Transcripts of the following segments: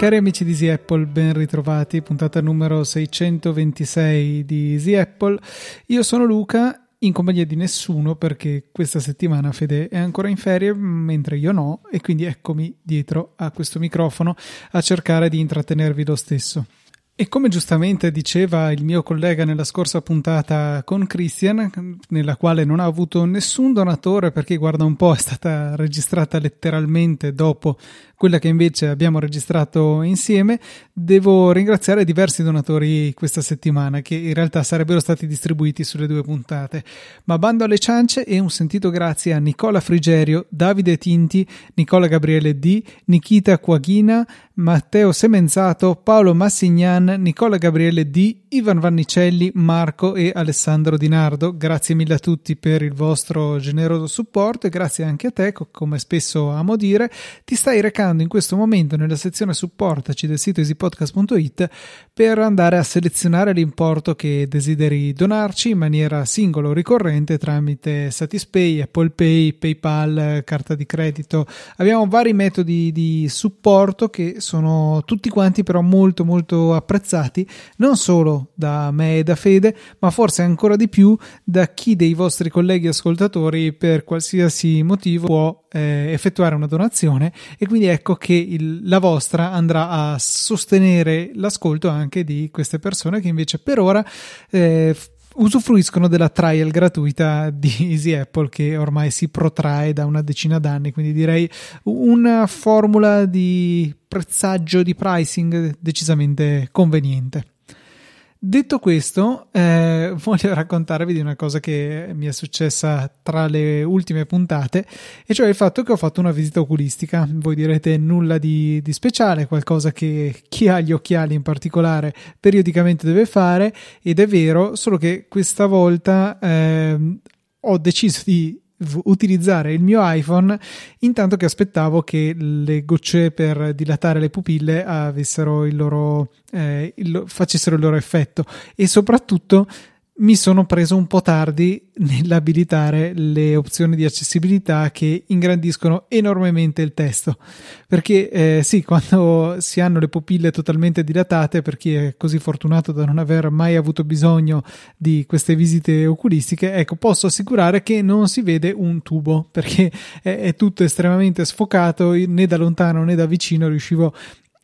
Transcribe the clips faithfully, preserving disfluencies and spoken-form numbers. Cari amici di Z Apple, ben ritrovati, puntata numero seicentoventisei di Z Apple. Io sono Luca, in compagnia di nessuno perché questa settimana Fede è ancora in ferie, mentre io no, e quindi eccomi dietro a questo microfono a cercare di intrattenervi lo stesso. E come giustamente diceva il mio collega nella scorsa puntata con Christian, nella quale non ha avuto nessun donatore perché, guarda un po', è stata registrata letteralmente dopo quella che invece abbiamo registrato insieme, devo ringraziare diversi donatori questa settimana che in realtà sarebbero stati distribuiti sulle due puntate. Ma bando alle ciance e un sentito grazie a Nicola Frigerio, Davide Tinti, Nicola Gabriele D., Nikita Kwagina, Matteo Semenzato, Paolo Massignan, Nicola Gabriele D., Ivan Vannicelli, Marco e Alessandro Di Nardo. Grazie mille a tutti per il vostro generoso supporto e grazie anche a te, come spesso amo dire, ti stai recando in questo momento nella sezione supportaci del sito easy podcast punto it per andare a selezionare l'importo che desideri donarci in maniera singola o ricorrente tramite Satispay, Apple Pay, PayPal, carta di credito. Abbiamo vari metodi di supporto che sono tutti quanti però molto molto apprezzati apprezzati non solo da me e da Fede, ma forse ancora di più da chi dei vostri colleghi ascoltatori per qualsiasi motivo può eh, effettuare una donazione, e quindi ecco che il, la vostra andrà a sostenere l'ascolto anche di queste persone che invece per ora eh, usufruiscono della trial gratuita di Easy Apple, che ormai si protrae da una decina d'anni, quindi direi una formula di prezzaggio, di pricing decisamente conveniente. Detto questo, eh, voglio raccontarvi di una cosa che mi è successa tra le ultime puntate, e cioè il fatto che ho fatto una visita oculistica. Voi direte nulla di, di speciale, qualcosa che chi ha gli occhiali in particolare periodicamente deve fare, ed è vero, solo che questa volta eh, ho deciso di utilizzare il mio iPhone intanto che aspettavo che le gocce per dilatare le pupille avessero il loro eh, il, facessero il loro effetto, e soprattutto mi sono preso un po' tardi nell'abilitare le opzioni di accessibilità che ingrandiscono enormemente il testo, perché eh, sì, quando si hanno le pupille totalmente dilatate, per chi è così fortunato da non aver mai avuto bisogno di queste visite oculistiche, ecco, posso assicurare che non si vede un tubo, perché è, è tutto estremamente sfocato, né da lontano né da vicino riuscivo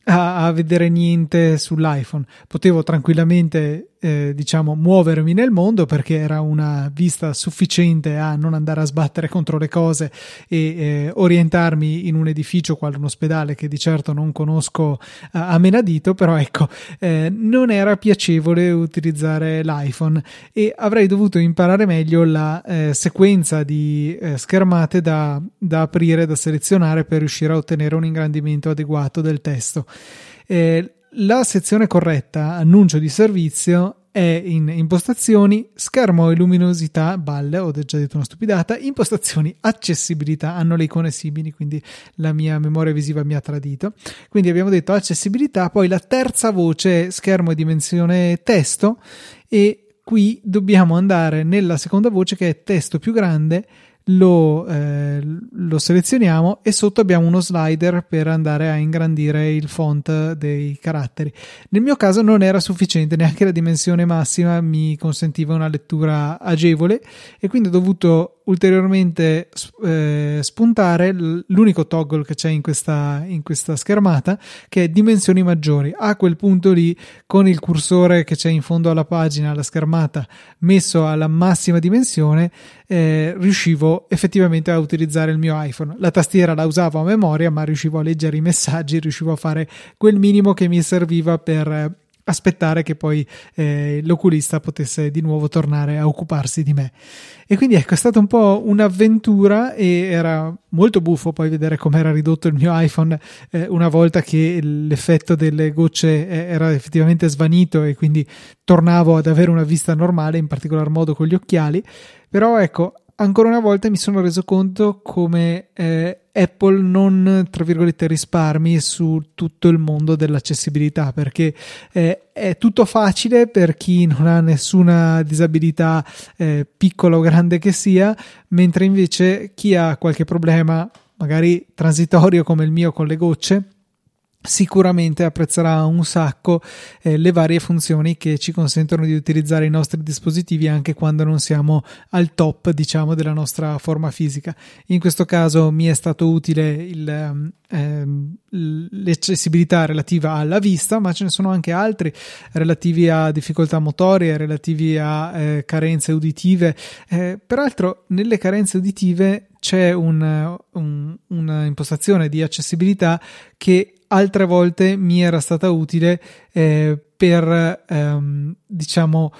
a vedere niente sull'iPhone. Potevo tranquillamente eh, diciamo muovermi nel mondo, perché era una vista sufficiente a non andare a sbattere contro le cose e eh, orientarmi in un edificio quale un ospedale, che di certo non conosco eh, a menadito, però ecco eh, non era piacevole utilizzare l'iPhone, e avrei dovuto imparare meglio la eh, sequenza di eh, schermate da, da aprire, da selezionare per riuscire a ottenere un ingrandimento adeguato del testo. Eh, la sezione corretta, annuncio di servizio, è in impostazioni, schermo e luminosità, balle, ho già detto una stupidata, impostazioni, accessibilità, hanno le icone simili, quindi la mia memoria visiva mi ha tradito, quindi abbiamo detto accessibilità, poi la terza voce, schermo e dimensione testo, e qui dobbiamo andare nella seconda voce che è testo più grande. Lo, eh, lo selezioniamo e sotto abbiamo uno slider per andare a ingrandire il font dei caratteri. Nel mio caso non era sufficiente, neanche la dimensione massima mi consentiva una lettura agevole, e quindi ho dovuto ulteriormente eh, spuntare l'unico toggle che c'è in questa, in questa schermata, che è dimensioni maggiori. A quel punto lì, con il cursore che c'è in fondo alla pagina, alla schermata, messo alla massima dimensione, eh, riuscivo effettivamente a utilizzare il mio iPhone. La tastiera la usavo a memoria, ma riuscivo a leggere i messaggi, riuscivo a fare quel minimo che mi serviva per aspettare che poi eh, l'oculista potesse di nuovo tornare a occuparsi di me. E quindi ecco, è stata un po' un'avventura, e era molto buffo poi vedere come era ridotto il mio iPhone eh, una volta che l'effetto delle gocce eh, era effettivamente svanito, e quindi tornavo ad avere una vista normale, in particolar modo con gli occhiali. Però ecco, ancora una volta mi sono reso conto come eh, Apple non, tra virgolette, risparmi su tutto il mondo dell'accessibilità, perché eh, è tutto facile per chi non ha nessuna disabilità, eh, piccola o grande che sia, mentre invece chi ha qualche problema, magari transitorio come il mio con le gocce, sicuramente apprezzerà un sacco eh, le varie funzioni che ci consentono di utilizzare i nostri dispositivi anche quando non siamo al top, diciamo, della nostra forma fisica. In questo caso mi è stato utile il, ehm, l'accessibilità relativa alla vista, ma ce ne sono anche altri relativi a difficoltà motorie, relativi a eh, carenze uditive. Eh, peraltro nelle carenze uditive c'è un, un, una impostazione di accessibilità che altre volte mi era stata utile eh, per ehm, diciamo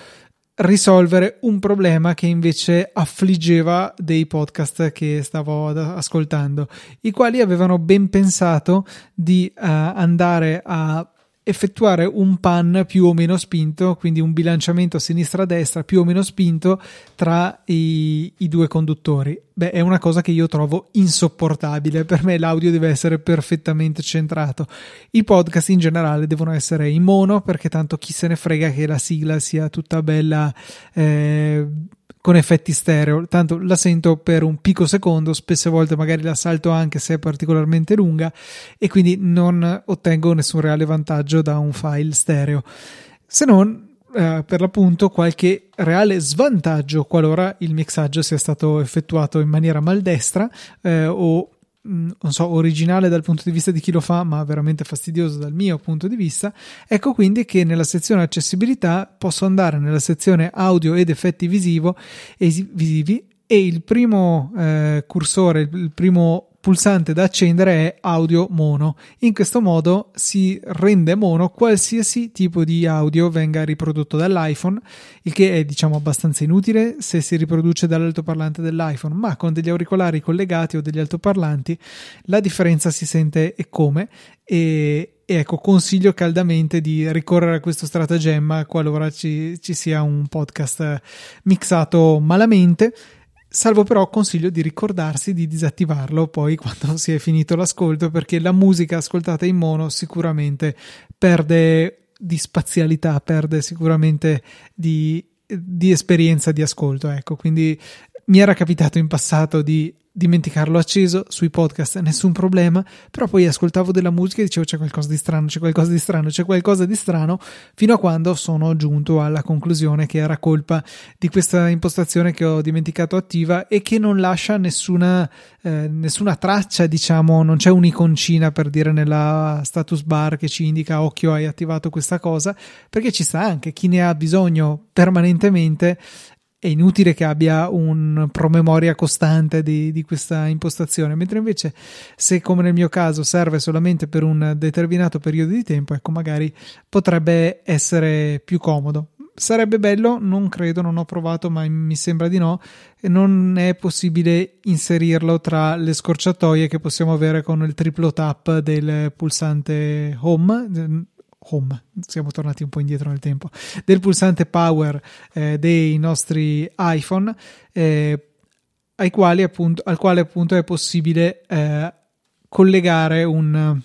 risolvere un problema che invece affliggeva dei podcast che stavo ascoltando, i quali avevano ben pensato di eh, andare a effettuare un pan più o meno spinto, quindi un bilanciamento a sinistra-destra più o meno spinto tra i, i due conduttori. Beh, è una cosa che io trovo insopportabile. Per me l'audio deve essere perfettamente centrato. I podcast in generale devono essere in mono, perché tanto chi se ne frega che la sigla sia tutta bella eh, con effetti stereo, tanto la sento per un picosecondo, spesse volte magari la salto anche se è particolarmente lunga, e quindi non ottengo nessun reale vantaggio da un file stereo, se non eh, per l'appunto qualche reale svantaggio qualora il mixaggio sia stato effettuato in maniera maldestra eh, o non so, originale dal punto di vista di chi lo fa, ma veramente fastidioso dal mio punto di vista. Ecco quindi che nella sezione accessibilità posso andare nella sezione audio ed effetti visivo e visivi, e il primo eh, cursore, il primo pulsante da accendere è audio mono. In questo modo si rende mono qualsiasi tipo di audio venga riprodotto dall'iPhone, il che è, diciamo, abbastanza inutile se si riproduce dall'altoparlante dell'iPhone, ma con degli auricolari collegati o degli altoparlanti la differenza si sente eccome, e E ecco, consiglio caldamente di ricorrere a questo stratagemma qualora ci, ci sia un podcast mixato malamente, salvo però consiglio di ricordarsi di disattivarlo poi quando si è finito l'ascolto, perché la musica ascoltata in mono sicuramente perde di spazialità, perde sicuramente di, di esperienza di ascolto. Ecco, quindi mi era capitato in passato di dimenticarlo acceso sui podcast, nessun problema, però poi ascoltavo della musica e dicevo c'è qualcosa di strano, c'è qualcosa di strano, c'è qualcosa di strano, fino a quando sono giunto alla conclusione che era colpa di questa impostazione che ho dimenticato attiva e che non lascia nessuna, eh, nessuna traccia, diciamo, non c'è un'iconcina per dire nella status bar che ci indica occhio hai attivato questa cosa, perché ci sta anche chi ne ha bisogno permanentemente. È inutile che abbia un promemoria costante di, di questa impostazione, mentre invece se, come nel mio caso, serve solamente per un determinato periodo di tempo, ecco, magari potrebbe essere più comodo. Sarebbe bello, non credo, non ho provato, ma mi sembra di no, non è possibile inserirlo tra le scorciatoie che possiamo avere con il triplo tap del pulsante home, Home, siamo tornati un po' indietro nel tempo, del pulsante power eh, dei nostri iPhone, eh, ai quali appunto, al quale appunto è possibile eh, collegare un,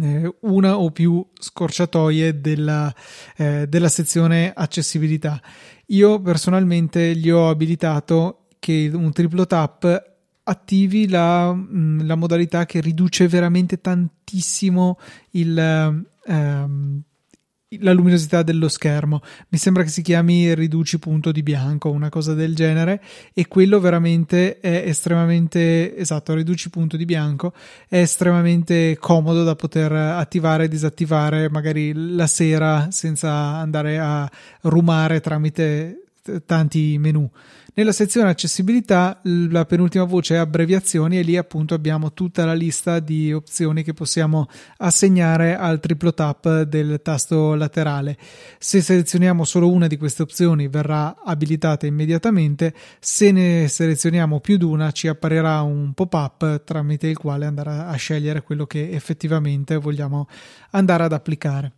eh, una o più scorciatoie della, eh, della sezione accessibilità. Io personalmente gli ho abilitato che un triplo tap attivi la, la modalità che riduce veramente tantissimo il Ehm, la luminosità dello schermo, mi sembra che si chiami riduci punto di bianco, una cosa del genere, e quello veramente è estremamente esatto, riduci punto di bianco, è estremamente comodo da poter attivare e disattivare magari la sera senza andare a rumare tramite t- tanti menu. Nella sezione accessibilità la penultima voce è abbreviazioni, e lì appunto abbiamo tutta la lista di opzioni che possiamo assegnare al triplo tap del tasto laterale. Se selezioniamo solo una di queste opzioni verrà abilitata immediatamente, se ne selezioniamo più di una ci apparirà un pop-up tramite il quale andare a scegliere quello che effettivamente vogliamo andare ad applicare.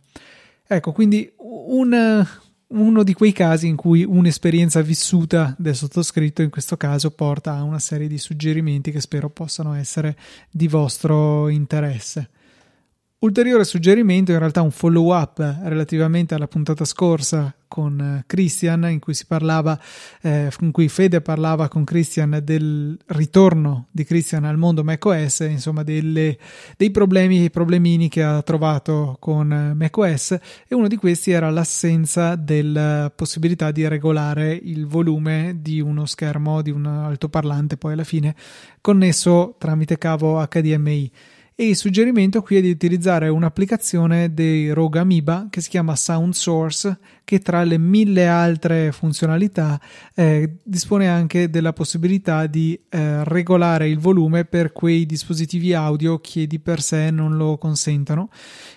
Ecco, quindi un... uno di quei casi in cui un'esperienza vissuta del sottoscritto in questo caso porta a una serie di suggerimenti che spero possano essere di vostro interesse. Ulteriore suggerimento, in realtà un follow up relativamente alla puntata scorsa con Christian, in cui si parlava, eh, in cui Fede parlava con Christian del ritorno di Christian al mondo macOS, insomma delle, dei problemi e problemini che ha trovato con macOS, e uno di questi era l'assenza della possibilità di regolare il volume di uno schermo, di un altoparlante poi alla fine connesso tramite cavo H D M I. E il suggerimento qui è di utilizzare un'applicazione dei Rogue Amoeba che si chiama SoundSource, che tra le mille altre funzionalità eh, dispone anche della possibilità di eh, regolare il volume per quei dispositivi audio che di per sé non lo consentono,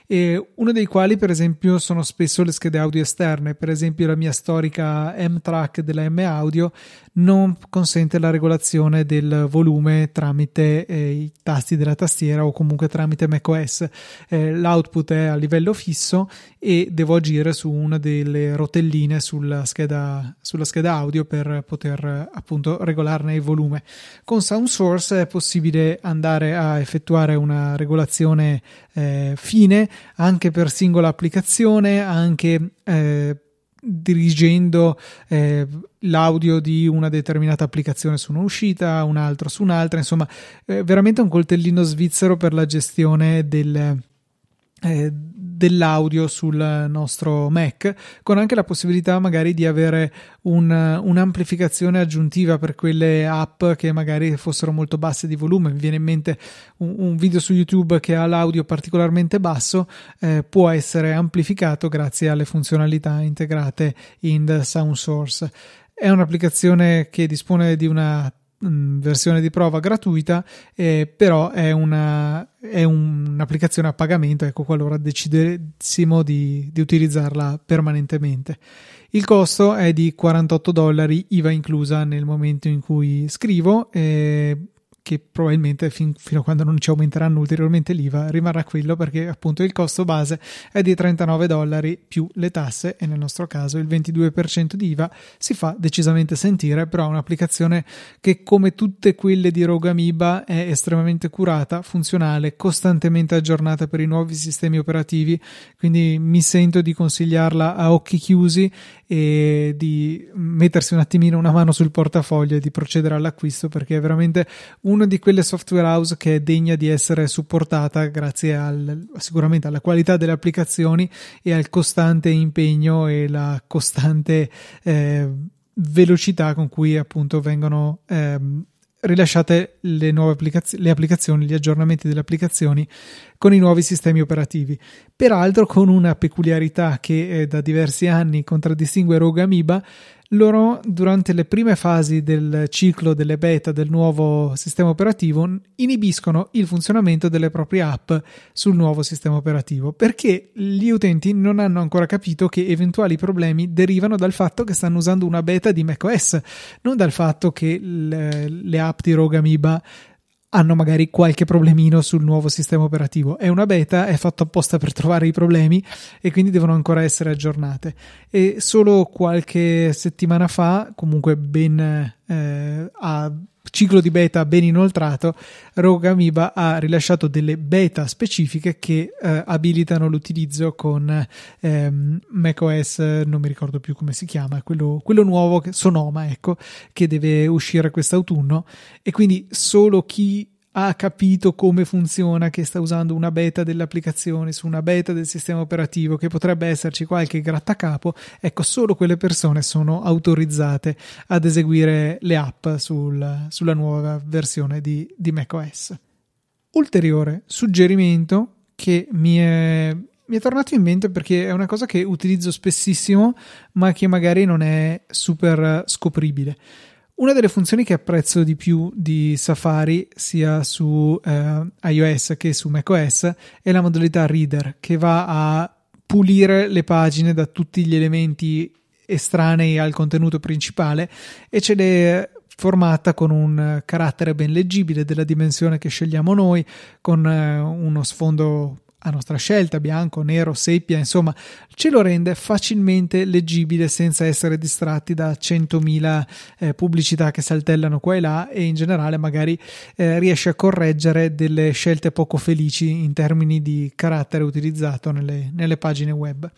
e uno dei quali per esempio sono spesso le schede audio esterne. Per esempio la mia storica M-Track della M-Audio non consente la regolazione del volume tramite eh, i tasti della tastiera o comunque tramite macOS. Eh, l'output è a livello fisso e devo agire su una delle rotelline sulla scheda, sulla scheda audio per poter appunto regolarne il volume. Con SoundSource è possibile andare a effettuare una regolazione eh, fine anche per singola applicazione, anche eh, dirigendo eh, l'audio di una determinata applicazione su un'uscita, un altro su un'altra. Insomma, eh, veramente un coltellino svizzero per la gestione del, eh, dell'audio sul nostro Mac, con anche la possibilità magari di avere un, un'amplificazione aggiuntiva per quelle app che magari fossero molto basse di volume. Mi viene in mente un, un video su YouTube che ha l'audio particolarmente basso, eh, può essere amplificato grazie alle funzionalità integrate in SoundSource. È un'applicazione che dispone di una versione di prova gratuita, eh, però è una è un'applicazione a pagamento, ecco, qualora decidessimo di, di utilizzarla permanentemente. Il costo è di quarantotto dollari, I V A inclusa nel momento in cui scrivo, eh, che probabilmente fin, fino a quando non ci aumenteranno ulteriormente l'I V A rimarrà quello, perché appunto il costo base è di trentanove dollari più le tasse, e nel nostro caso il ventidue per cento di I V A si fa decisamente sentire. Però è un'applicazione che, come tutte quelle di Rogue Amoeba, è estremamente curata, funzionale, costantemente aggiornata per i nuovi sistemi operativi, quindi mi sento di consigliarla a occhi chiusi e di mettersi un attimino una mano sul portafoglio e di procedere all'acquisto, perché è veramente una di quelle software house che è degna di essere supportata grazie al, sicuramente alla qualità delle applicazioni e al costante impegno e la costante eh, velocità con cui appunto vengono eh, rilasciate le nuove applicaz- le applicazioni, gli aggiornamenti delle applicazioni con i nuovi sistemi operativi. Peraltro con una peculiarità che eh, da diversi anni contraddistingue Rogue Amoeba: loro durante le prime fasi del ciclo delle beta del nuovo sistema operativo inibiscono il funzionamento delle proprie app sul nuovo sistema operativo, perché gli utenti non hanno ancora capito che eventuali problemi derivano dal fatto che stanno usando una beta di macOS, non dal fatto che le, le app di Rogue Amoeba hanno magari qualche problemino sul nuovo sistema operativo. È una beta, è fatto apposta per trovare i problemi e quindi devono ancora essere aggiornate. E solo qualche settimana fa, comunque ben eh, a ciclo di beta ben inoltrato, Rogue Amoeba ha rilasciato delle beta specifiche che eh, abilitano l'utilizzo con ehm, macOS, non mi ricordo più come si chiama, quello, quello nuovo, che, Sonoma, ecco, che deve uscire quest'autunno, e quindi solo chi ha capito come funziona, che sta usando una beta dell'applicazione su una beta del sistema operativo, che potrebbe esserci qualche grattacapo, ecco, solo quelle persone sono autorizzate ad eseguire le app sul, sulla nuova versione di, di macOS. Ulteriore suggerimento che mi è, mi è tornato in mente perché è una cosa che utilizzo spessissimo ma che magari non è super scopribile. Una delle funzioni che apprezzo di più di Safari, sia su eh, iOS che su macOS, è la modalità Reader, che va a pulire le pagine da tutti gli elementi estranei al contenuto principale e ce le formata con un carattere ben leggibile della dimensione che scegliamo noi, con uno sfondo a nostra scelta, bianco, nero, seppia, insomma ce lo rende facilmente leggibile senza essere distratti da centomila eh, pubblicità che saltellano qua e là, e in generale magari eh, riesce a correggere delle scelte poco felici in termini di carattere utilizzato nelle, nelle pagine web.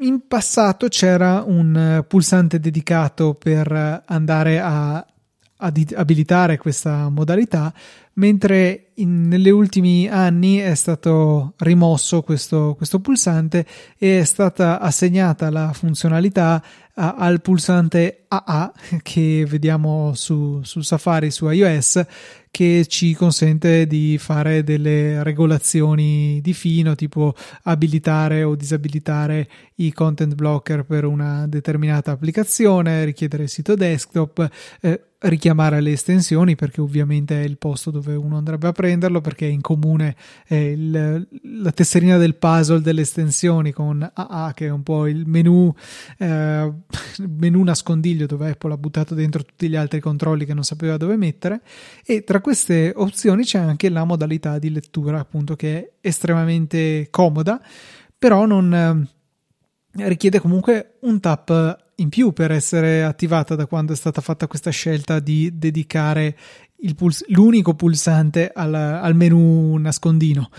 In passato c'era un pulsante dedicato per andare a ad abilitare questa modalità, mentre in, negli ultimi anni è stato rimosso questo, questo pulsante e è stata assegnata la funzionalità a, al pulsante A A che vediamo su, su Safari, su iOS, che ci consente di fare delle regolazioni di fino, tipo abilitare o disabilitare i content blocker per una determinata applicazione, richiedere il sito desktop, eh, richiamare le estensioni, perché ovviamente è il posto dove uno andrebbe a prenderlo, perché in comune è il, la tesserina del puzzle delle estensioni con A A, che è un po' il menu eh, menu nascondiglio dove Apple ha buttato dentro tutti gli altri controlli che non sapeva dove mettere. E tra queste opzioni c'è anche la modalità di lettura, appunto, che è estremamente comoda, però non eh, richiede comunque un tap in più per essere attivata, da quando è stata fatta questa scelta di dedicare il puls- l'unico pulsante al, al menu nascondino.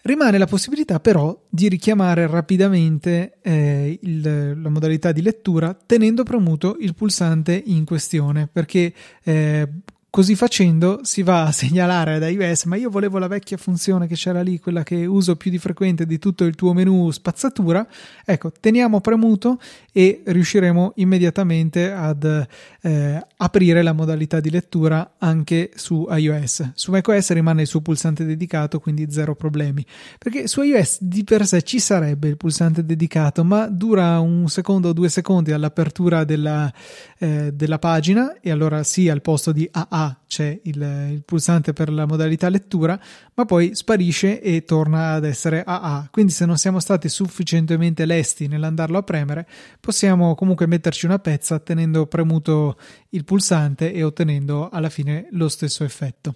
Rimane la possibilità però di richiamare rapidamente eh, il, la modalità di lettura tenendo premuto il pulsante in questione, perché eh, così facendo si va a segnalare ad iOS: ma io volevo la vecchia funzione che c'era lì, quella che uso più di frequente di tutto il tuo menu spazzatura. Ecco, teniamo premuto e riusciremo immediatamente ad eh, aprire la modalità di lettura anche su iOS. Su macOS rimane il suo pulsante dedicato, quindi zero problemi, perché su iOS di per sé ci sarebbe il pulsante dedicato, ma dura un secondo o due secondi all'apertura della, eh, della pagina, e allora sì, al posto di A A c'è il, il pulsante per la modalità lettura, ma poi sparisce e torna ad essere A A. Quindi se non siamo stati sufficientemente lesti nell'andarlo a premere, possiamo comunque metterci una pezza tenendo premuto il pulsante e ottenendo alla fine lo stesso effetto.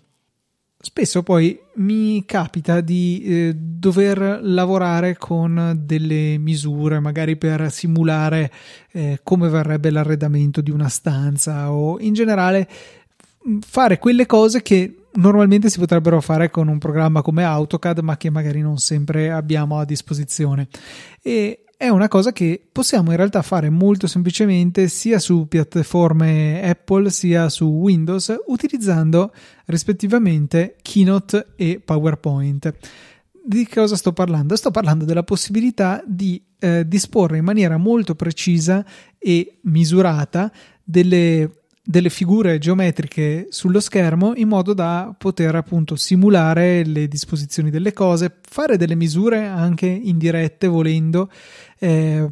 Spesso poi mi capita di eh, dover lavorare con delle misure, magari per simulare eh, come verrebbe l'arredamento di una stanza, o in generale fare quelle cose che normalmente si potrebbero fare con un programma come AutoCAD, ma che magari non sempre abbiamo a disposizione. E è una cosa che possiamo in realtà fare molto semplicemente sia su piattaforme Apple sia su Windows, utilizzando rispettivamente Keynote e PowerPoint. Di cosa sto parlando? Sto parlando della possibilità di eh, disporre in maniera molto precisa e misurata delle delle figure geometriche sullo schermo, in modo da poter appunto simulare le disposizioni delle cose, fare delle misure anche indirette volendo. Eh,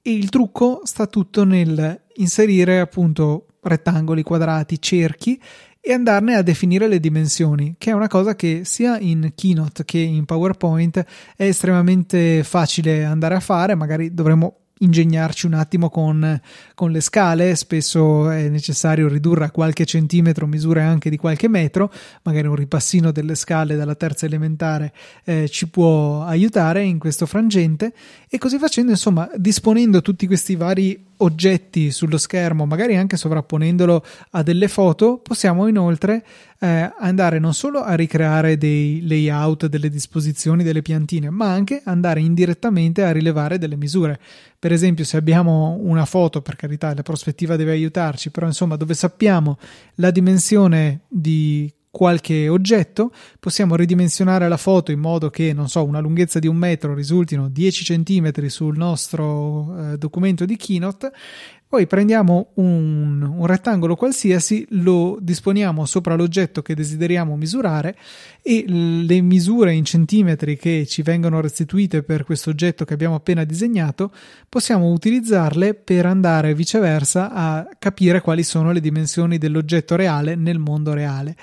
e il trucco sta tutto nel inserire appunto rettangoli, quadrati, cerchi, e andarne a definire le dimensioni, che è una cosa che sia in Keynote che in PowerPoint è estremamente facile andare a fare. Magari dovremmo ingegnarci un attimo con, con le scale, spesso è necessario ridurre a qualche centimetro misure anche di qualche metro, magari un ripassino delle scale dalla terza elementare eh, ci può aiutare in questo frangente. E così facendo, insomma, disponendo tutti questi vari oggetti sullo schermo, magari anche sovrapponendolo a delle foto, possiamo inoltre eh, andare non solo a ricreare dei layout, delle disposizioni, delle piantine, ma anche andare indirettamente a rilevare delle misure. Per esempio, se abbiamo una foto, per carità, la prospettiva deve aiutarci, però insomma, dove sappiamo la dimensione di qualche oggetto, possiamo ridimensionare la foto in modo che, non so, una lunghezza di un metro risultino dieci centimetri sul nostro eh, documento di Keynote. Poi prendiamo un, un rettangolo qualsiasi, lo disponiamo sopra l'oggetto che desideriamo misurare, e le misure in centimetri che ci vengono restituite per questo oggetto che abbiamo appena disegnato possiamo utilizzarle per andare viceversa a capire quali sono le dimensioni dell'oggetto reale nel mondo reale.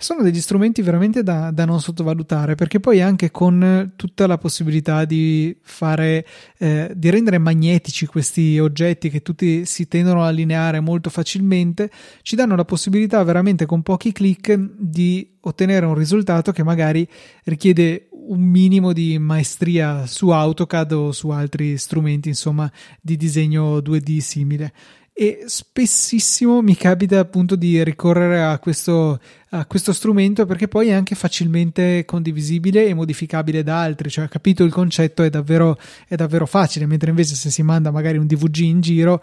Sono degli strumenti veramente da, da non sottovalutare, perché poi anche con tutta la possibilità di fare eh, di rendere magnetici questi oggetti, che tutti si tendono a allineare molto facilmente, ci danno la possibilità veramente con pochi click di ottenere un risultato che magari richiede un minimo di maestria su AutoCAD o su altri strumenti, insomma, di disegno due D simile. E spessissimo mi capita appunto di ricorrere a questo, a questo strumento, perché poi è anche facilmente condivisibile e modificabile da altri, cioè, capito il concetto, è davvero, è davvero facile, mentre invece se si manda magari un D V G in giro,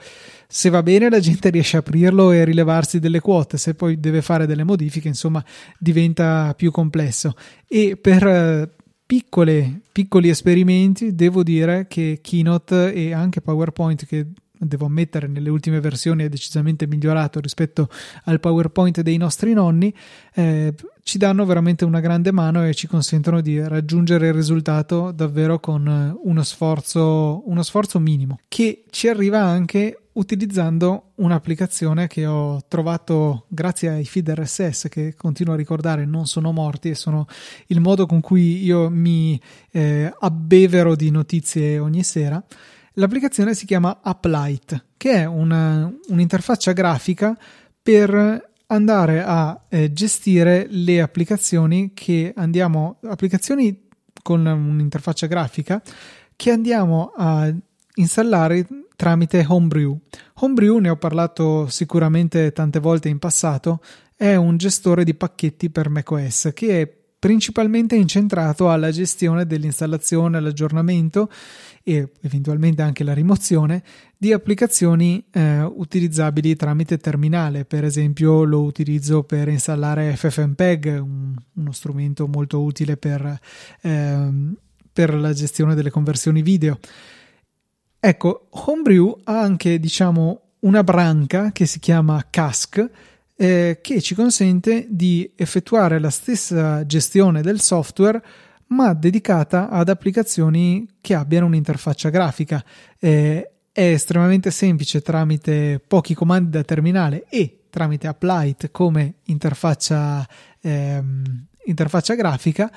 se va bene la gente riesce a aprirlo e rilevarsi delle quote, se poi deve fare delle modifiche, insomma, diventa più complesso. E per piccole, piccoli esperimenti devo dire che Keynote e anche PowerPoint, che devo ammettere nelle ultime versioni è decisamente migliorato rispetto al PowerPoint dei nostri nonni, eh, ci danno veramente una grande mano e ci consentono di raggiungere il risultato davvero con uno sforzo, uno sforzo minimo, che ci arriva anche utilizzando un'applicazione che ho trovato grazie ai feed R S S, che continuo a ricordare non sono morti e sono il modo con cui io mi eh, abbevero di notizie ogni sera. L'applicazione si chiama AppLite, che è una, un'interfaccia grafica per andare a eh, gestire le applicazioni che andiamo, applicazioni con un'interfaccia grafica che andiamo a installare tramite Homebrew. Homebrew, ne ho parlato sicuramente tante volte in passato, è un gestore di pacchetti per macOS che è principalmente incentrato alla gestione dell'installazione, all'aggiornamento e eventualmente anche la rimozione di applicazioni eh, utilizzabili tramite terminale. Per esempio lo utilizzo per installare F F M P E G, un, uno strumento molto utile per, eh, per la gestione delle conversioni video. Ecco, Homebrew ha anche, diciamo, una branca che si chiama Cask, Eh, che ci consente di effettuare la stessa gestione del software, ma dedicata ad applicazioni che abbiano un'interfaccia grafica. Eh, è estremamente semplice tramite pochi comandi da terminale e tramite AppLite come interfaccia, ehm, interfaccia grafica,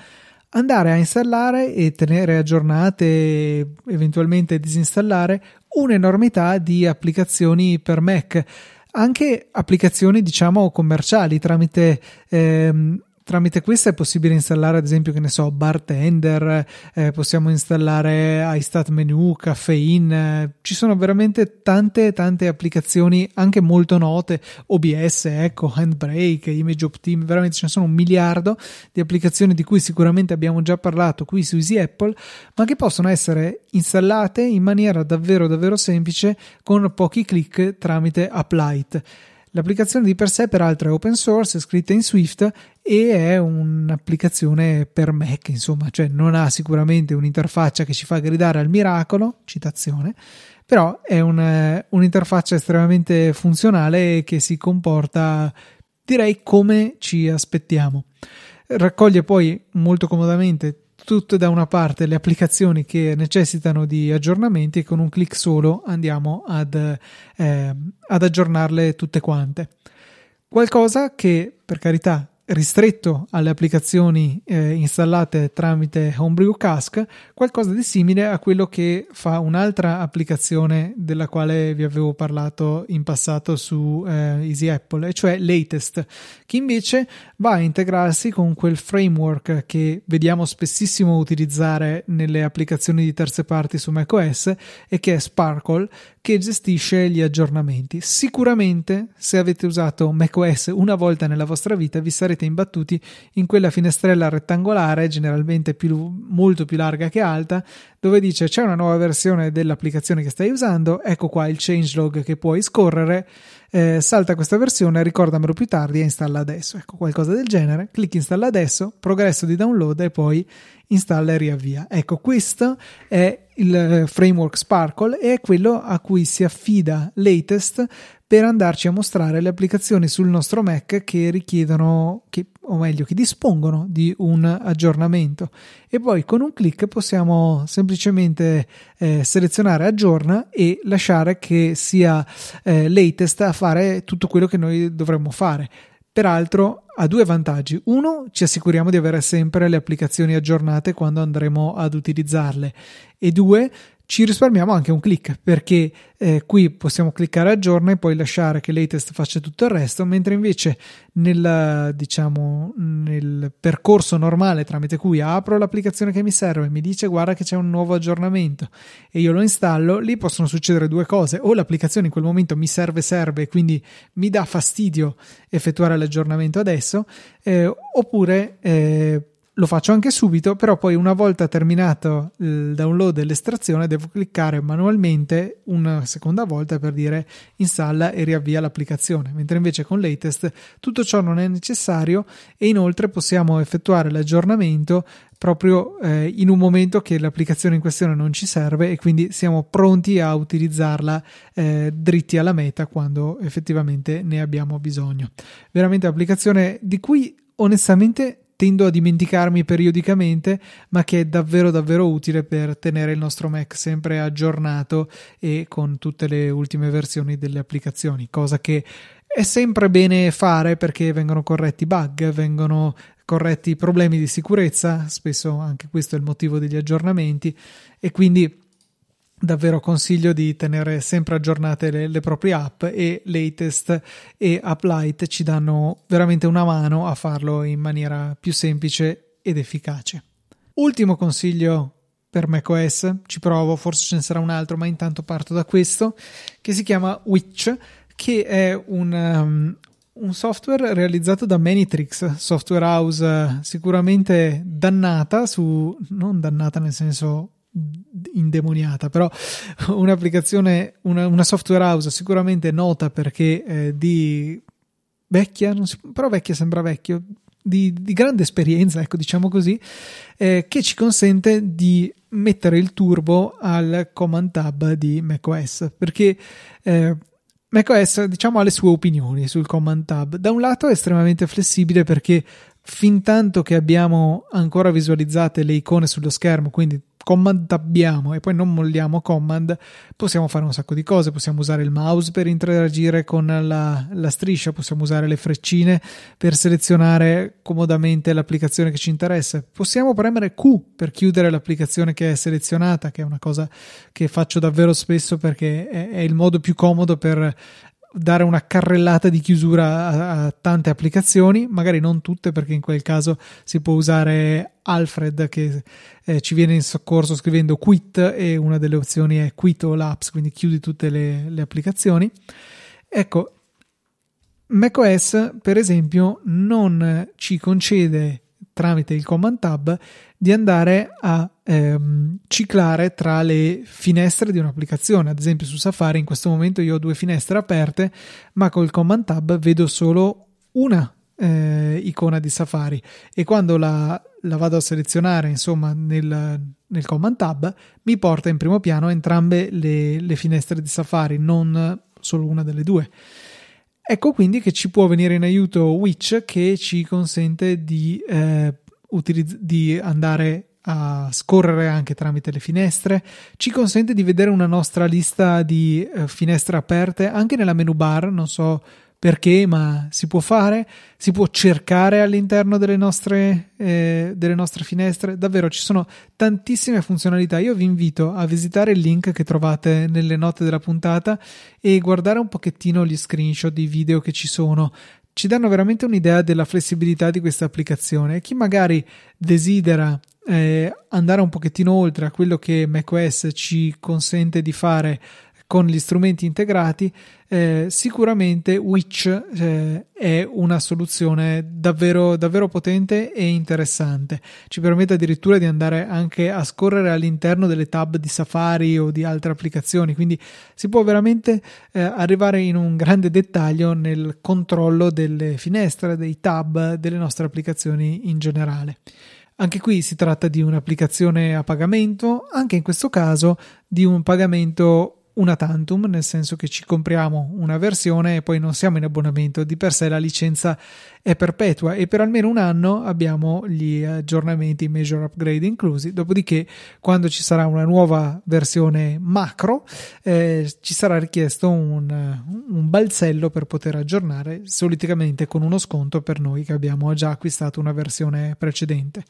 andare a installare e tenere aggiornate e eventualmente disinstallare un'enormità di applicazioni per Mac, anche applicazioni, diciamo, commerciali. Tramite, ehm, tramite questa è possibile installare, ad esempio, che ne so, Bartender, eh, possiamo installare iStat Menu, Caffeine, eh, ci sono veramente tante tante applicazioni anche molto note, O B S, ecco, Handbrake, ImageOptim, veramente ce ne sono un miliardo di applicazioni di cui sicuramente abbiamo già parlato qui su Easy Apple, ma che possono essere installate in maniera davvero davvero semplice con pochi click tramite AppLite. L'applicazione di per sé, peraltro, è open source, è scritta in Swift e è un'applicazione per Mac, insomma, cioè non ha sicuramente un'interfaccia che ci fa gridare al miracolo, citazione, però è un, un'interfaccia estremamente funzionale che si comporta, direi, come ci aspettiamo. Raccoglie poi molto comodamente tutte da una parte le applicazioni che necessitano di aggiornamenti e con un clic solo andiamo ad, eh, ad aggiornarle tutte quante. Qualcosa che, per carità, ristretto alle applicazioni eh, installate tramite Homebrew Cask, qualcosa di simile a quello che fa un'altra applicazione della quale vi avevo parlato in passato su eh, Easy Apple, e cioè Latest, che invece va a integrarsi con quel framework che vediamo spessissimo utilizzare nelle applicazioni di terze parti su macOS, e che è Sparkle, che gestisce gli aggiornamenti. Sicuramente, se avete usato macOS una volta nella vostra vita, vi sarete imbattuti in quella finestrella rettangolare, generalmente più, molto più larga che alta, dove dice c'è una nuova versione dell'applicazione che stai usando, ecco qua il changelog che puoi scorrere, eh, salta questa versione, ricordamelo più tardi e installa adesso, ecco, qualcosa del genere, clicchi installa adesso, progresso di download e poi installa e riavvia. Ecco, questo è il framework Sparkle e è quello a cui si affida Latest per andarci a mostrare le applicazioni sul nostro Mac che richiedono, che, o meglio, che dispongono di un aggiornamento. E poi con un clic possiamo semplicemente eh, selezionare aggiorna e lasciare che sia eh, Latest a fare tutto quello che noi dovremmo fare. Peraltro ha due vantaggi. Uno, ci assicuriamo di avere sempre le applicazioni aggiornate quando andremo ad utilizzarle, e due, ci risparmiamo anche un click, perché eh, qui possiamo cliccare aggiorna e poi lasciare che Latest faccia tutto il resto, mentre invece nel, diciamo, nel percorso normale tramite cui apro l'applicazione che mi serve e mi dice guarda che c'è un nuovo aggiornamento e io lo installo, lì possono succedere due cose: o l'applicazione in quel momento mi serve serve e quindi mi dà fastidio effettuare l'aggiornamento adesso, eh, oppure eh, lo faccio anche subito, però poi una volta terminato il download e l'estrazione devo cliccare manualmente una seconda volta per dire installa e riavvia l'applicazione, mentre invece con Latest tutto ciò non è necessario e inoltre possiamo effettuare l'aggiornamento proprio eh, in un momento che l'applicazione in questione non ci serve e quindi siamo pronti a utilizzarla eh, dritti alla meta quando effettivamente ne abbiamo bisogno. Veramente un'applicazione di cui onestamente tendo a dimenticarmi periodicamente, ma che è davvero davvero utile per tenere il nostro Mac sempre aggiornato e con tutte le ultime versioni delle applicazioni, cosa che è sempre bene fare perché vengono corretti bug, vengono corretti problemi di sicurezza, spesso anche questo è il motivo degli aggiornamenti, e quindi davvero consiglio di tenere sempre aggiornate le, le proprie app, e Latest e AppLite ci danno veramente una mano a farlo in maniera più semplice ed efficace. Ultimo consiglio per macOS, ci provo, forse ce ne sarà un altro, ma intanto parto da questo, che si chiama Witch, che è un... Um, un software realizzato da Manytrix, software house sicuramente dannata su, non dannata nel senso indemoniata, però un'applicazione, una, una software house sicuramente nota perché eh, di vecchia, non si, però vecchia sembra vecchio, di, di grande esperienza, ecco, diciamo così, eh, che ci consente di mettere il turbo al Command Tab di macOS, perché eh, macOS, diciamo, ha le sue opinioni sul Command Tab. Da un lato è estremamente flessibile perché fin tanto che abbiamo ancora visualizzate le icone sullo schermo, quindi Command tabbiamo e poi non molliamo Command, possiamo fare un sacco di cose, possiamo usare il mouse per interagire con la, la striscia, possiamo usare le freccine per selezionare comodamente l'applicazione che ci interessa, possiamo premere Q per chiudere l'applicazione che è selezionata, che è una cosa che faccio davvero spesso perché è, è il modo più comodo per dare una carrellata di chiusura a, a tante applicazioni, magari non tutte, perché in quel caso si può usare Alfred che eh, ci viene in soccorso scrivendo quit, e una delle opzioni è quit all apps, quindi chiudi tutte le, le applicazioni. Ecco, macOS per esempio non ci concede tramite il Command Tab di andare a ehm, ciclare tra le finestre di un'applicazione. Ad esempio su Safari in questo momento io ho due finestre aperte, ma col Command Tab vedo solo una eh, icona di Safari, e quando la, la vado a selezionare, insomma, nel, nel Command Tab mi porta in primo piano entrambe le, le finestre di Safari, non solo una delle due. Ecco quindi che ci può venire in aiuto Witch, che ci consente di, eh, utilizz- di andare a scorrere anche tramite le finestre, ci consente di vedere una nostra lista di eh, finestre aperte anche nella menu bar, non so perché, ma si può fare, si può cercare all'interno delle nostre, eh, delle nostre finestre. Davvero ci sono tantissime funzionalità, io vi invito a visitare il link che trovate nelle note della puntata e guardare un pochettino gli screenshot di video che ci sono, ci danno veramente un'idea della flessibilità di questa applicazione. Chi magari desidera eh, andare un pochettino oltre a quello che macOS ci consente di fare con gli strumenti integrati, eh, sicuramente Witch eh, è una soluzione davvero davvero potente e interessante. Ci permette addirittura di andare anche a scorrere all'interno delle tab di Safari o di altre applicazioni, quindi si può veramente eh, arrivare in un grande dettaglio nel controllo delle finestre, dei tab, delle nostre applicazioni in generale. Anche qui si tratta di un'applicazione a pagamento, anche in questo caso di un pagamento una tantum, nel senso che ci compriamo una versione e poi non siamo in abbonamento, di per sé la licenza è perpetua e per almeno un anno abbiamo gli aggiornamenti major upgrade inclusi, dopodiché quando ci sarà una nuova versione macro eh, ci sarà richiesto un, un balzello per poter aggiornare, solitamente con uno sconto per noi che abbiamo già acquistato una versione precedente.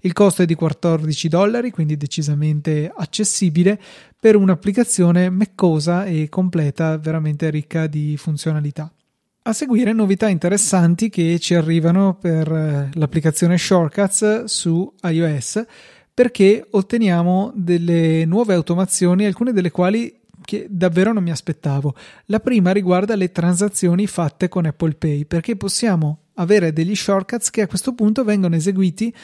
Il costo è di quattordici dollari, quindi decisamente accessibile, per un'applicazione meccosa e completa, veramente ricca di funzionalità. A seguire novità interessanti che ci arrivano per l'applicazione Shortcuts su iOS, perché otteniamo delle nuove automazioni, alcune delle quali che davvero non mi aspettavo. La prima riguarda le transazioni fatte con Apple Pay, perché possiamo avere degli shortcuts che a questo punto vengono eseguiti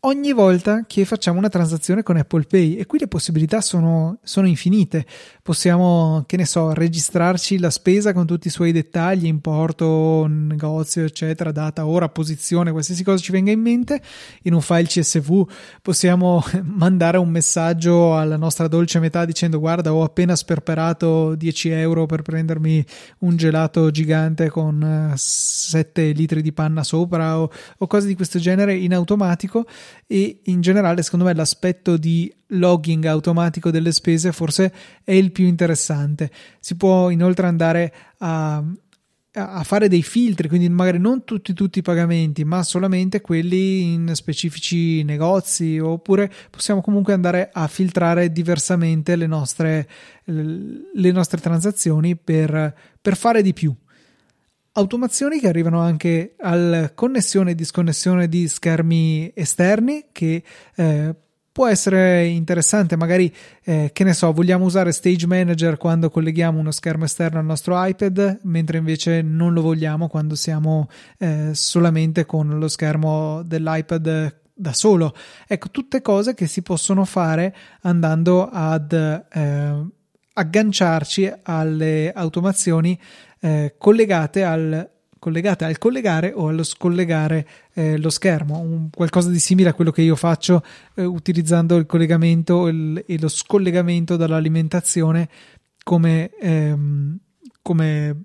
ogni volta che facciamo una transazione con Apple Pay, e qui le possibilità sono, sono infinite. Possiamo, che ne so, registrarci la spesa con tutti i suoi dettagli, importo, negozio, eccetera, data, ora, posizione, qualsiasi cosa ci venga in mente in un file C S V. Possiamo mandare un messaggio alla nostra dolce metà dicendo: guarda, ho appena sperperato dieci euro per prendermi un gelato gigante con sette litri di panna sopra, o, o cose di questo genere in automatico. E in generale, secondo me, l'aspetto di logging automatico delle spese forse è il più interessante. Si può inoltre andare a, a fare dei filtri, quindi magari non tutti tutti i pagamenti, ma solamente quelli in specifici negozi, oppure possiamo comunque andare a filtrare diversamente le nostre, le nostre transazioni per, per fare di più. Automazioni che arrivano anche alla connessione e disconnessione di schermi esterni, che eh, può essere interessante. Magari, eh, che ne so, vogliamo usare Stage Manager quando colleghiamo uno schermo esterno al nostro iPad, mentre invece non lo vogliamo quando siamo eh, solamente con lo schermo dell'iPad da solo. Ecco, tutte cose che si possono fare andando ad eh, agganciarci alle automazioni eh, collegate al collegate al collegare o allo scollegare eh, lo schermo, un, qualcosa di simile a quello che io faccio eh, utilizzando il collegamento il, e lo scollegamento dall'alimentazione come ehm, come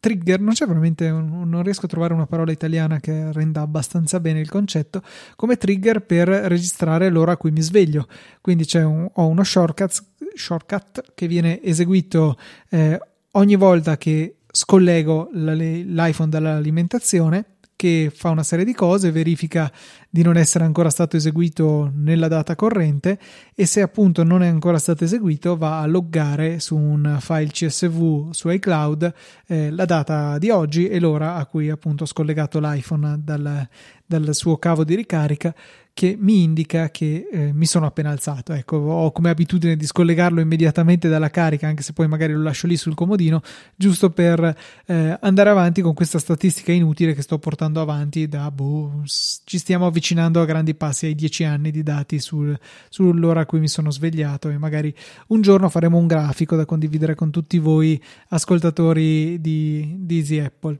trigger. Non c'è veramente un, non riesco a trovare una parola italiana che renda abbastanza bene il concetto, come trigger per registrare l'ora a cui mi sveglio. Quindi c'è un, ho uno shortcut shortcut che viene eseguito eh, ogni volta che scollego l'iPhone dall'alimentazione, che fa una serie di cose, verifica di non essere ancora stato eseguito nella data corrente, e se appunto non è ancora stato eseguito va a loggare su un file C S V su iCloud eh, la data di oggi e l'ora a cui appunto ho scollegato l'iPhone dal, dal suo cavo di ricarica, che mi indica che eh, mi sono appena alzato. Ecco, ho come abitudine di scollegarlo immediatamente dalla carica, anche se poi magari lo lascio lì sul comodino, giusto per eh, andare avanti con questa statistica inutile che sto portando avanti da, boh, ci stiamo avvicinando a grandi passi ai dieci anni di dati sul, sull'ora a cui mi sono svegliato, e magari un giorno faremo un grafico da condividere con tutti voi ascoltatori di, di Z Apple.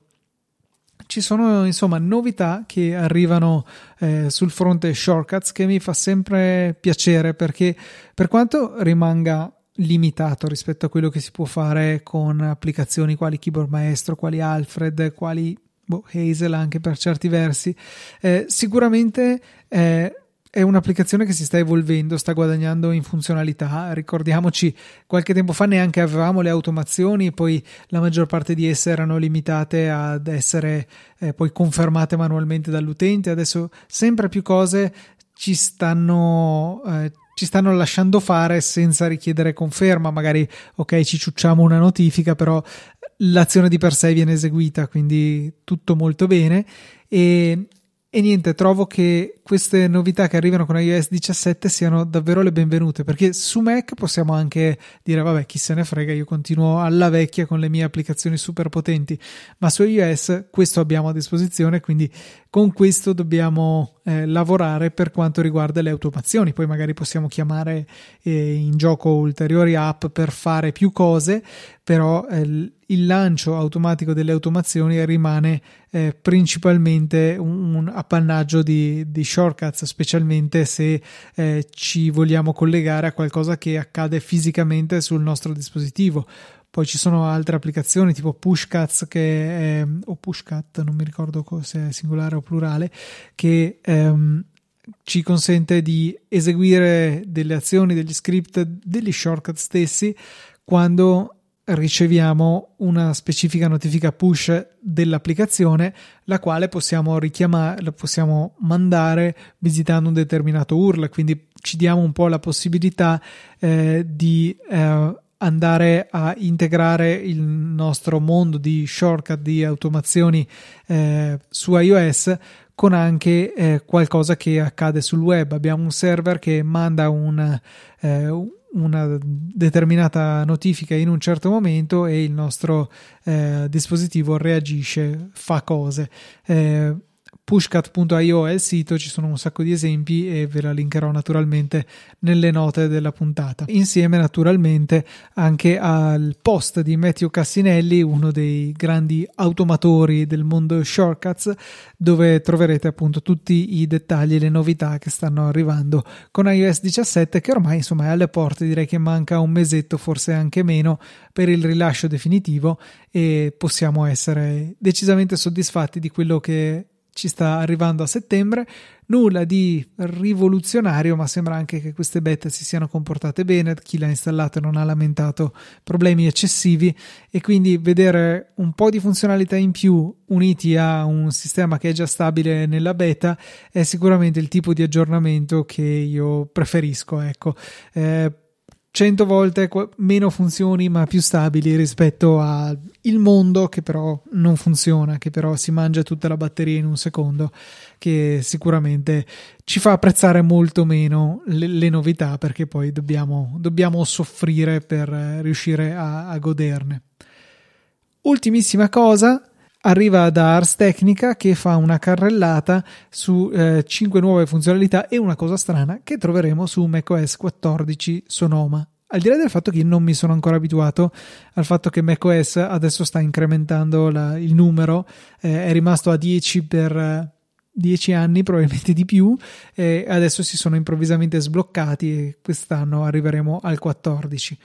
Ci sono insomma novità che arrivano eh, sul fronte shortcuts, che mi fa sempre piacere, perché per quanto rimanga limitato rispetto a quello che si può fare con applicazioni quali Keyboard Maestro, quali Alfred, quali boh, Hazel anche per certi versi, eh, sicuramente eh, è un'applicazione che si sta evolvendo, sta guadagnando in funzionalità. Ricordiamoci, qualche tempo fa neanche avevamo le automazioni, poi la maggior parte di esse erano limitate ad essere eh, poi confermate manualmente dall'utente. Adesso sempre più cose ci stanno eh, ci stanno lasciando fare senza richiedere conferma. Magari, ok, ci ciucciamo una notifica, però l'azione di per sé viene eseguita, quindi tutto molto bene. E E niente, trovo che queste novità che arrivano con iOS diciassette siano davvero le benvenute, perché su Mac possiamo anche dire: vabbè, chi se ne frega, io continuo alla vecchia con le mie applicazioni super potenti. Ma su iOS questo abbiamo a disposizione, quindi con questo dobbiamo eh, lavorare per quanto riguarda le automazioni. Poi magari possiamo chiamare eh, in gioco ulteriori app per fare più cose, però eh, il lancio automatico delle automazioni rimane eh, principalmente un, un appannaggio di, di shortcuts, specialmente se eh, ci vogliamo collegare a qualcosa che accade fisicamente sul nostro dispositivo. Poi ci sono altre applicazioni tipo Pushcuts che è, o Pushcut, non mi ricordo se è singolare o plurale, che ehm, ci consente di eseguire delle azioni, degli script, degli shortcut stessi quando riceviamo una specifica notifica push dell'applicazione, la quale possiamo richiamare, la possiamo mandare visitando un determinato U R L. Quindi ci diamo un po' la possibilità eh, di eh, andare a integrare il nostro mondo di shortcut, di automazioni eh, su iOS con anche eh, qualcosa che accade sul web. Abbiamo un server che manda una, eh, una determinata notifica in un certo momento e il nostro eh, dispositivo reagisce, fa cose. Eh, pushcat punto io è il sito, ci sono un sacco di esempi e ve la linkerò naturalmente nelle note della puntata, insieme naturalmente anche al post di Matteo Cassinelli, uno dei grandi automatori del mondo Shortcuts, dove troverete appunto tutti i dettagli e le novità che stanno arrivando con iOS diciassette, che ormai insomma è alle porte. Direi che manca un mesetto, forse anche meno, per il rilascio definitivo e possiamo essere decisamente soddisfatti di quello che ci sta arrivando a settembre. Nulla di rivoluzionario, ma sembra anche che queste beta si siano comportate bene, chi l'ha installata non ha lamentato problemi eccessivi, e quindi vedere un po' di funzionalità in più uniti a un sistema che è già stabile nella beta è sicuramente il tipo di aggiornamento che io preferisco, ecco. Eh, cento volte meno funzioni ma più stabili rispetto al mondo che però non funziona, che però si mangia tutta la batteria in un secondo, che sicuramente ci fa apprezzare molto meno le, le novità, perché poi dobbiamo, dobbiamo soffrire per riuscire a, a goderne. Ultimissima cosa, arriva da Ars Technica che fa una carrellata su eh, cinque nuove funzionalità e una cosa strana che troveremo su macOS quattordici Sonoma. Al di là del fatto che non mi sono ancora abituato al fatto che macOS adesso sta incrementando la, il numero, eh, è rimasto a dieci per dieci anni, probabilmente di più, e adesso si sono improvvisamente sbloccati e quest'anno arriveremo al quattordici.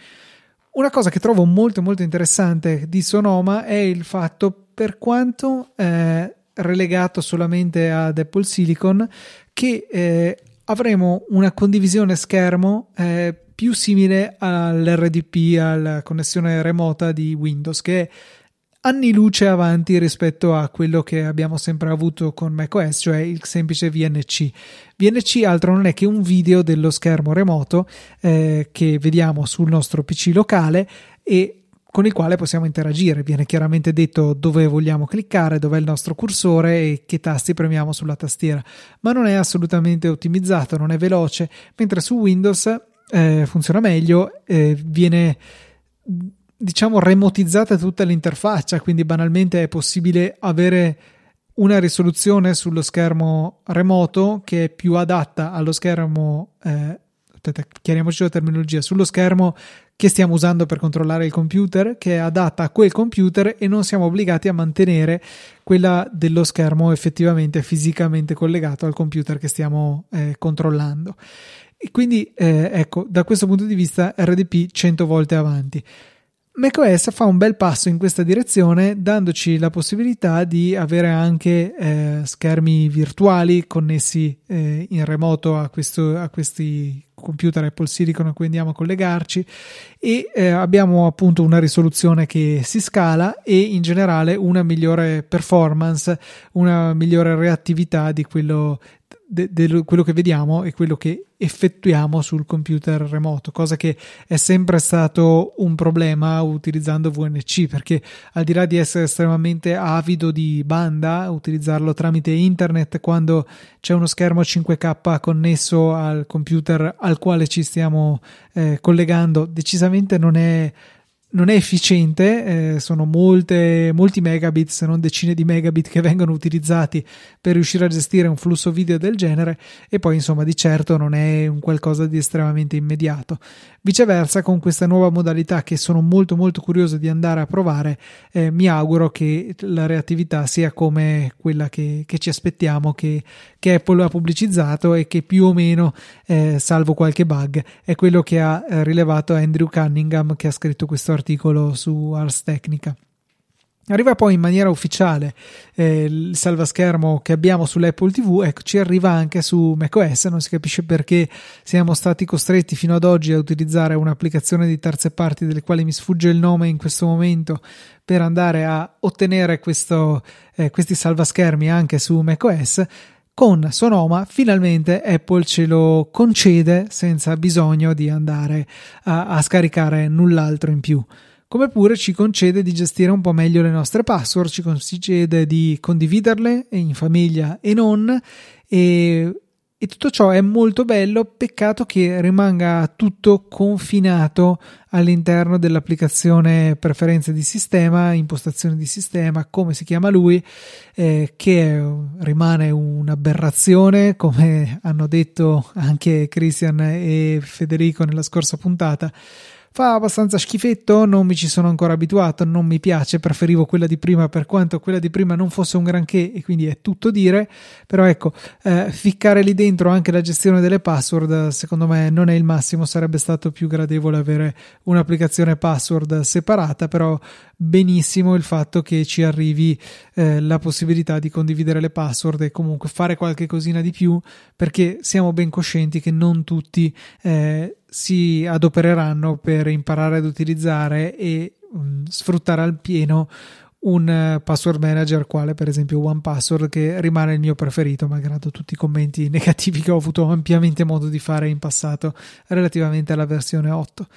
Una cosa che trovo molto molto interessante di Sonoma è il fatto, per quanto eh, relegato solamente ad Apple Silicon, che eh, avremo una condivisione schermo eh, più simile all'R D P, alla connessione remota di Windows, che è anni luce avanti rispetto a quello che abbiamo sempre avuto con macOS, cioè il semplice V N C. V N C altro non è che un video dello schermo remoto eh, che vediamo sul nostro P C locale e con il quale possiamo interagire. Viene chiaramente detto dove vogliamo cliccare, dov'è il nostro cursore e che tasti premiamo sulla tastiera, ma non è assolutamente ottimizzato, non è veloce, mentre su Windows eh, funziona meglio, eh, viene diciamo remotizzata tutta l'interfaccia, quindi banalmente è possibile avere una risoluzione sullo schermo remoto che è più adatta allo schermo eh, chiariamoci la terminologia, sullo schermo che stiamo usando per controllare il computer, che è adatta a quel computer, e non siamo obbligati a mantenere quella dello schermo effettivamente fisicamente collegato al computer che stiamo eh, controllando. E quindi eh, ecco, da questo punto di vista R D P cento volte avanti. macOS fa un bel passo in questa direzione, dandoci la possibilità di avere anche eh, schermi virtuali connessi eh, in remoto a, questo, a questi computer Apple Silicon a cui andiamo a collegarci, e eh, abbiamo appunto una risoluzione che si scala e in generale una migliore performance, una migliore reattività di quello, de, de, quello che vediamo e quello che effettuiamo sul computer remoto, cosa che è sempre stato un problema utilizzando V N C, perché al di là di essere estremamente avido di banda, utilizzarlo tramite internet quando c'è uno schermo cinque K connesso al computer al quale ci stiamo eh, collegando decisamente non è non è efficiente. Eh, sono molte, molti megabit, se non decine di megabit, che vengono utilizzati per riuscire a gestire un flusso video del genere, e poi insomma di certo non è un qualcosa di estremamente immediato. Viceversa, con questa nuova modalità, che sono molto molto curioso di andare a provare, eh, mi auguro che la reattività sia come quella che, che ci aspettiamo, che, che Apple ha pubblicizzato e che più o meno, eh, salvo qualche bug, è quello che ha eh, rilevato Andrew Cunningham, che ha scritto questo articolo articolo su Ars Technica. Arriva poi in maniera ufficiale eh, il salvaschermo che abbiamo sull'Apple T V, ecco, ci arriva anche su macOS. Non si capisce perché siamo stati costretti fino ad oggi a utilizzare un'applicazione di terze parti, delle quali mi sfugge il nome in questo momento, per andare a ottenere questo, eh, questi salvaschermi anche su macOS. con Sonoma finalmente Apple ce lo concede senza bisogno di andare a, a scaricare null'altro in più. Come pure ci concede di gestire un po' meglio le nostre password, ci concede di condividerle in famiglia e non, e, e tutto ciò è molto bello, peccato che rimanga tutto confinato all'interno dell'applicazione preferenze di sistema, impostazioni di sistema, come si chiama lui, eh, che rimane un'aberrazione, come hanno detto anche Christian e Federico nella scorsa puntata. Fa abbastanza schifetto, non mi ci sono ancora abituato, non mi piace, preferivo quella di prima per quanto quella di prima non fosse un granché e quindi è tutto dire, però ecco, eh, ficcare lì dentro anche la gestione delle password secondo me non è il massimo, sarebbe stato più gradevole avere un'applicazione password separata, però benissimo il fatto che ci arrivi eh, la possibilità di condividere le password e comunque fare qualche cosina di più, perché siamo ben coscienti che non tutti eh, si adopereranno per imparare ad utilizzare e mh, sfruttare al pieno un uh, password manager quale per esempio one password, che rimane il mio preferito malgrado tutti i commenti negativi che ho avuto ampiamente modo di fare in passato relativamente alla versione otto.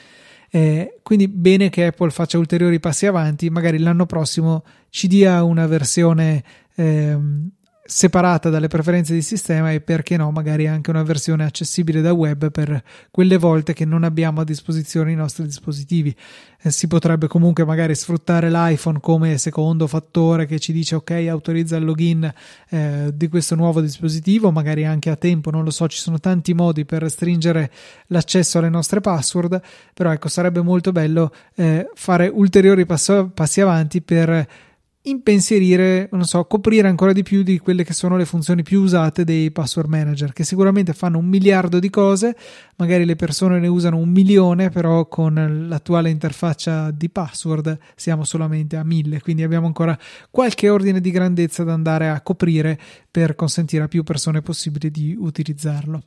Eh, quindi bene che Apple faccia ulteriori passi avanti, magari l'anno prossimo ci dia una versione ehm, separata dalle preferenze di sistema e perché no magari anche una versione accessibile da web per quelle volte che non abbiamo a disposizione i nostri dispositivi. Eh, si potrebbe comunque magari sfruttare l'iPhone come secondo fattore che ci dice ok, autorizza il login eh, di questo nuovo dispositivo, magari anche a tempo, non lo so, ci sono tanti modi per restringere l'accesso alle nostre password, però ecco, sarebbe molto bello eh, fare ulteriori passo- passi avanti per impensierire, non so, coprire ancora di più di quelle che sono le funzioni più usate dei password manager, che sicuramente fanno un miliardo di cose, magari le persone ne usano un milione, però con l'attuale interfaccia di password siamo solamente a mille, quindi abbiamo ancora qualche ordine di grandezza da andare a coprire per consentire a più persone possibili di utilizzarlo.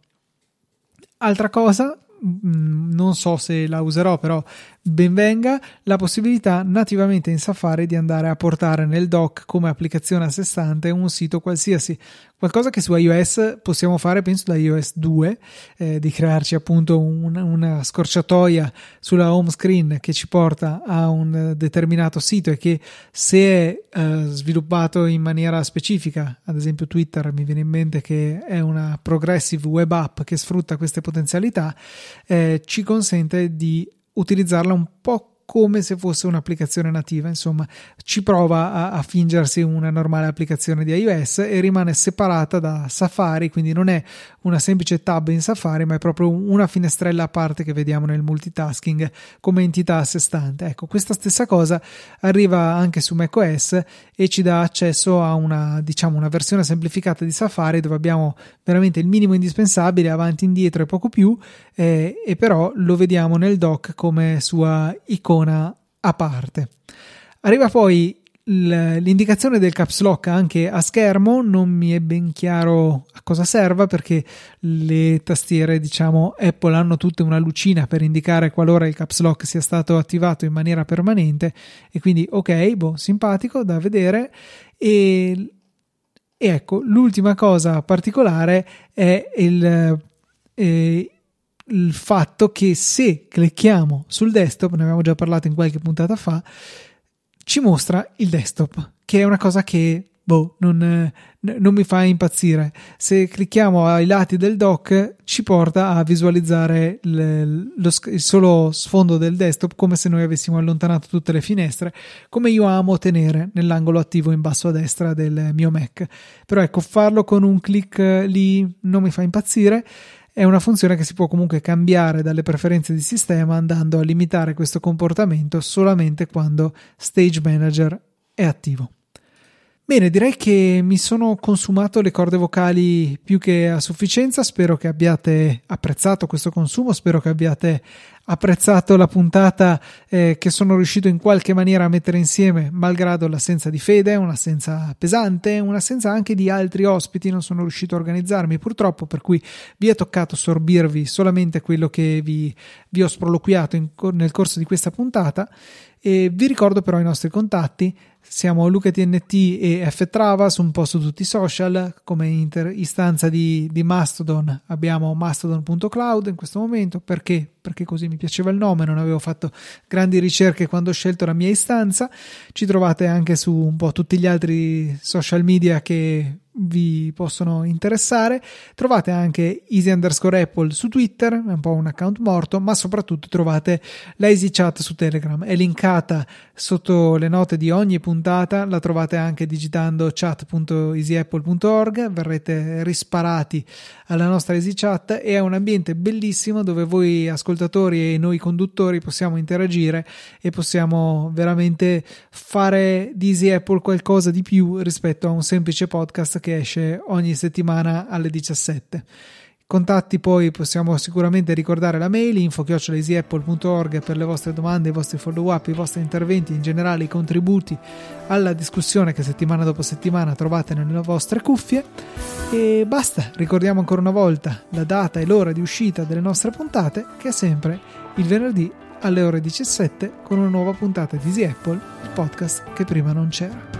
Altra cosa, non so se la userò, però benvenga la possibilità nativamente in Safari di andare a portare nel dock come applicazione a sé stante un sito qualsiasi, qualcosa che su iOS possiamo fare penso da iOS due, eh, di crearci appunto un, una scorciatoia sulla home screen che ci porta a un determinato sito e che se è eh, sviluppato in maniera specifica, ad esempio Twitter mi viene in mente che è una progressive web app che sfrutta queste potenzialità, eh, ci consente di utilizzarla un po' come se fosse un'applicazione nativa, insomma ci prova a, a fingersi una normale applicazione di iOS e rimane separata da Safari, quindi non è una semplice tab in Safari ma è proprio una finestrella a parte che vediamo nel multitasking come entità a sé stante. Ecco, questa stessa cosa arriva anche su macOS e ci dà accesso a una, diciamo, una versione semplificata di Safari dove abbiamo veramente il minimo indispensabile, avanti, indietro e poco più, eh, e però lo vediamo nel dock come sua icona a parte. Arriva poi l'indicazione del caps lock anche a schermo, non mi è ben chiaro a cosa serva perché le tastiere, diciamo, Apple hanno tutte una lucina per indicare qualora il caps lock sia stato attivato in maniera permanente e quindi ok, boh, simpatico da vedere. E, e ecco, l'ultima cosa particolare è il eh, il fatto che se clicchiamo sul desktop, ne avevamo già parlato in qualche puntata fa, ci mostra il desktop, che è una cosa che boh, non, non mi fa impazzire. Se clicchiamo ai lati del dock ci porta a visualizzare il, lo, il solo sfondo del desktop come se noi avessimo allontanato tutte le finestre, come io amo tenere nell'angolo attivo in basso a destra del mio Mac, però ecco, farlo con un click lì non mi fa impazzire. È una funzione che si può comunque cambiare dalle preferenze di sistema andando a limitare questo comportamento solamente quando Stage Manager è attivo. Bene, direi che mi sono consumato le corde vocali più che a sufficienza, spero che abbiate apprezzato questo consumo, spero che abbiate apprezzato la puntata eh, che sono riuscito in qualche maniera a mettere insieme, malgrado l'assenza di Fede, un'assenza pesante, un'assenza anche di altri ospiti. Non sono riuscito a organizzarmi purtroppo, per cui vi è toccato sorbirvi solamente quello che vi, vi ho sproloquiato in, nel corso di questa puntata. E vi ricordo però i nostri contatti. Siamo Luca T N T e F Travas un po' su tutti i social, come inter- istanza di, di Mastodon abbiamo mastodon punto cloud in questo momento, perché perché così mi piaceva il nome, non avevo fatto grandi ricerche quando ho scelto la mia istanza. Ci trovate anche su un po' tutti gli altri social media che vi possono interessare. Trovate anche easy underscore apple su Twitter, è un po' un account morto, ma soprattutto trovate la easy chat su Telegram, è linkata sotto le note di ogni puntata, la trovate anche digitando chat punto easy apple punto org, verrete risparati alla nostra easy chat e è un ambiente bellissimo dove voi ascoltatori e noi conduttori possiamo interagire e possiamo veramente fare di Easy Apple qualcosa di più rispetto a un semplice podcast che esce ogni settimana alle diciassette. Contatti poi possiamo sicuramente ricordare la mail info chiocciola easy apple punto org per le vostre domande, i vostri follow up, i vostri interventi, in generale i contributi alla discussione che settimana dopo settimana trovate nelle vostre cuffie. E basta, ricordiamo ancora una volta la data e l'ora di uscita delle nostre puntate, che è sempre il venerdì alle ore diciassette, con una nuova puntata di Easy Apple, il podcast che prima non c'era.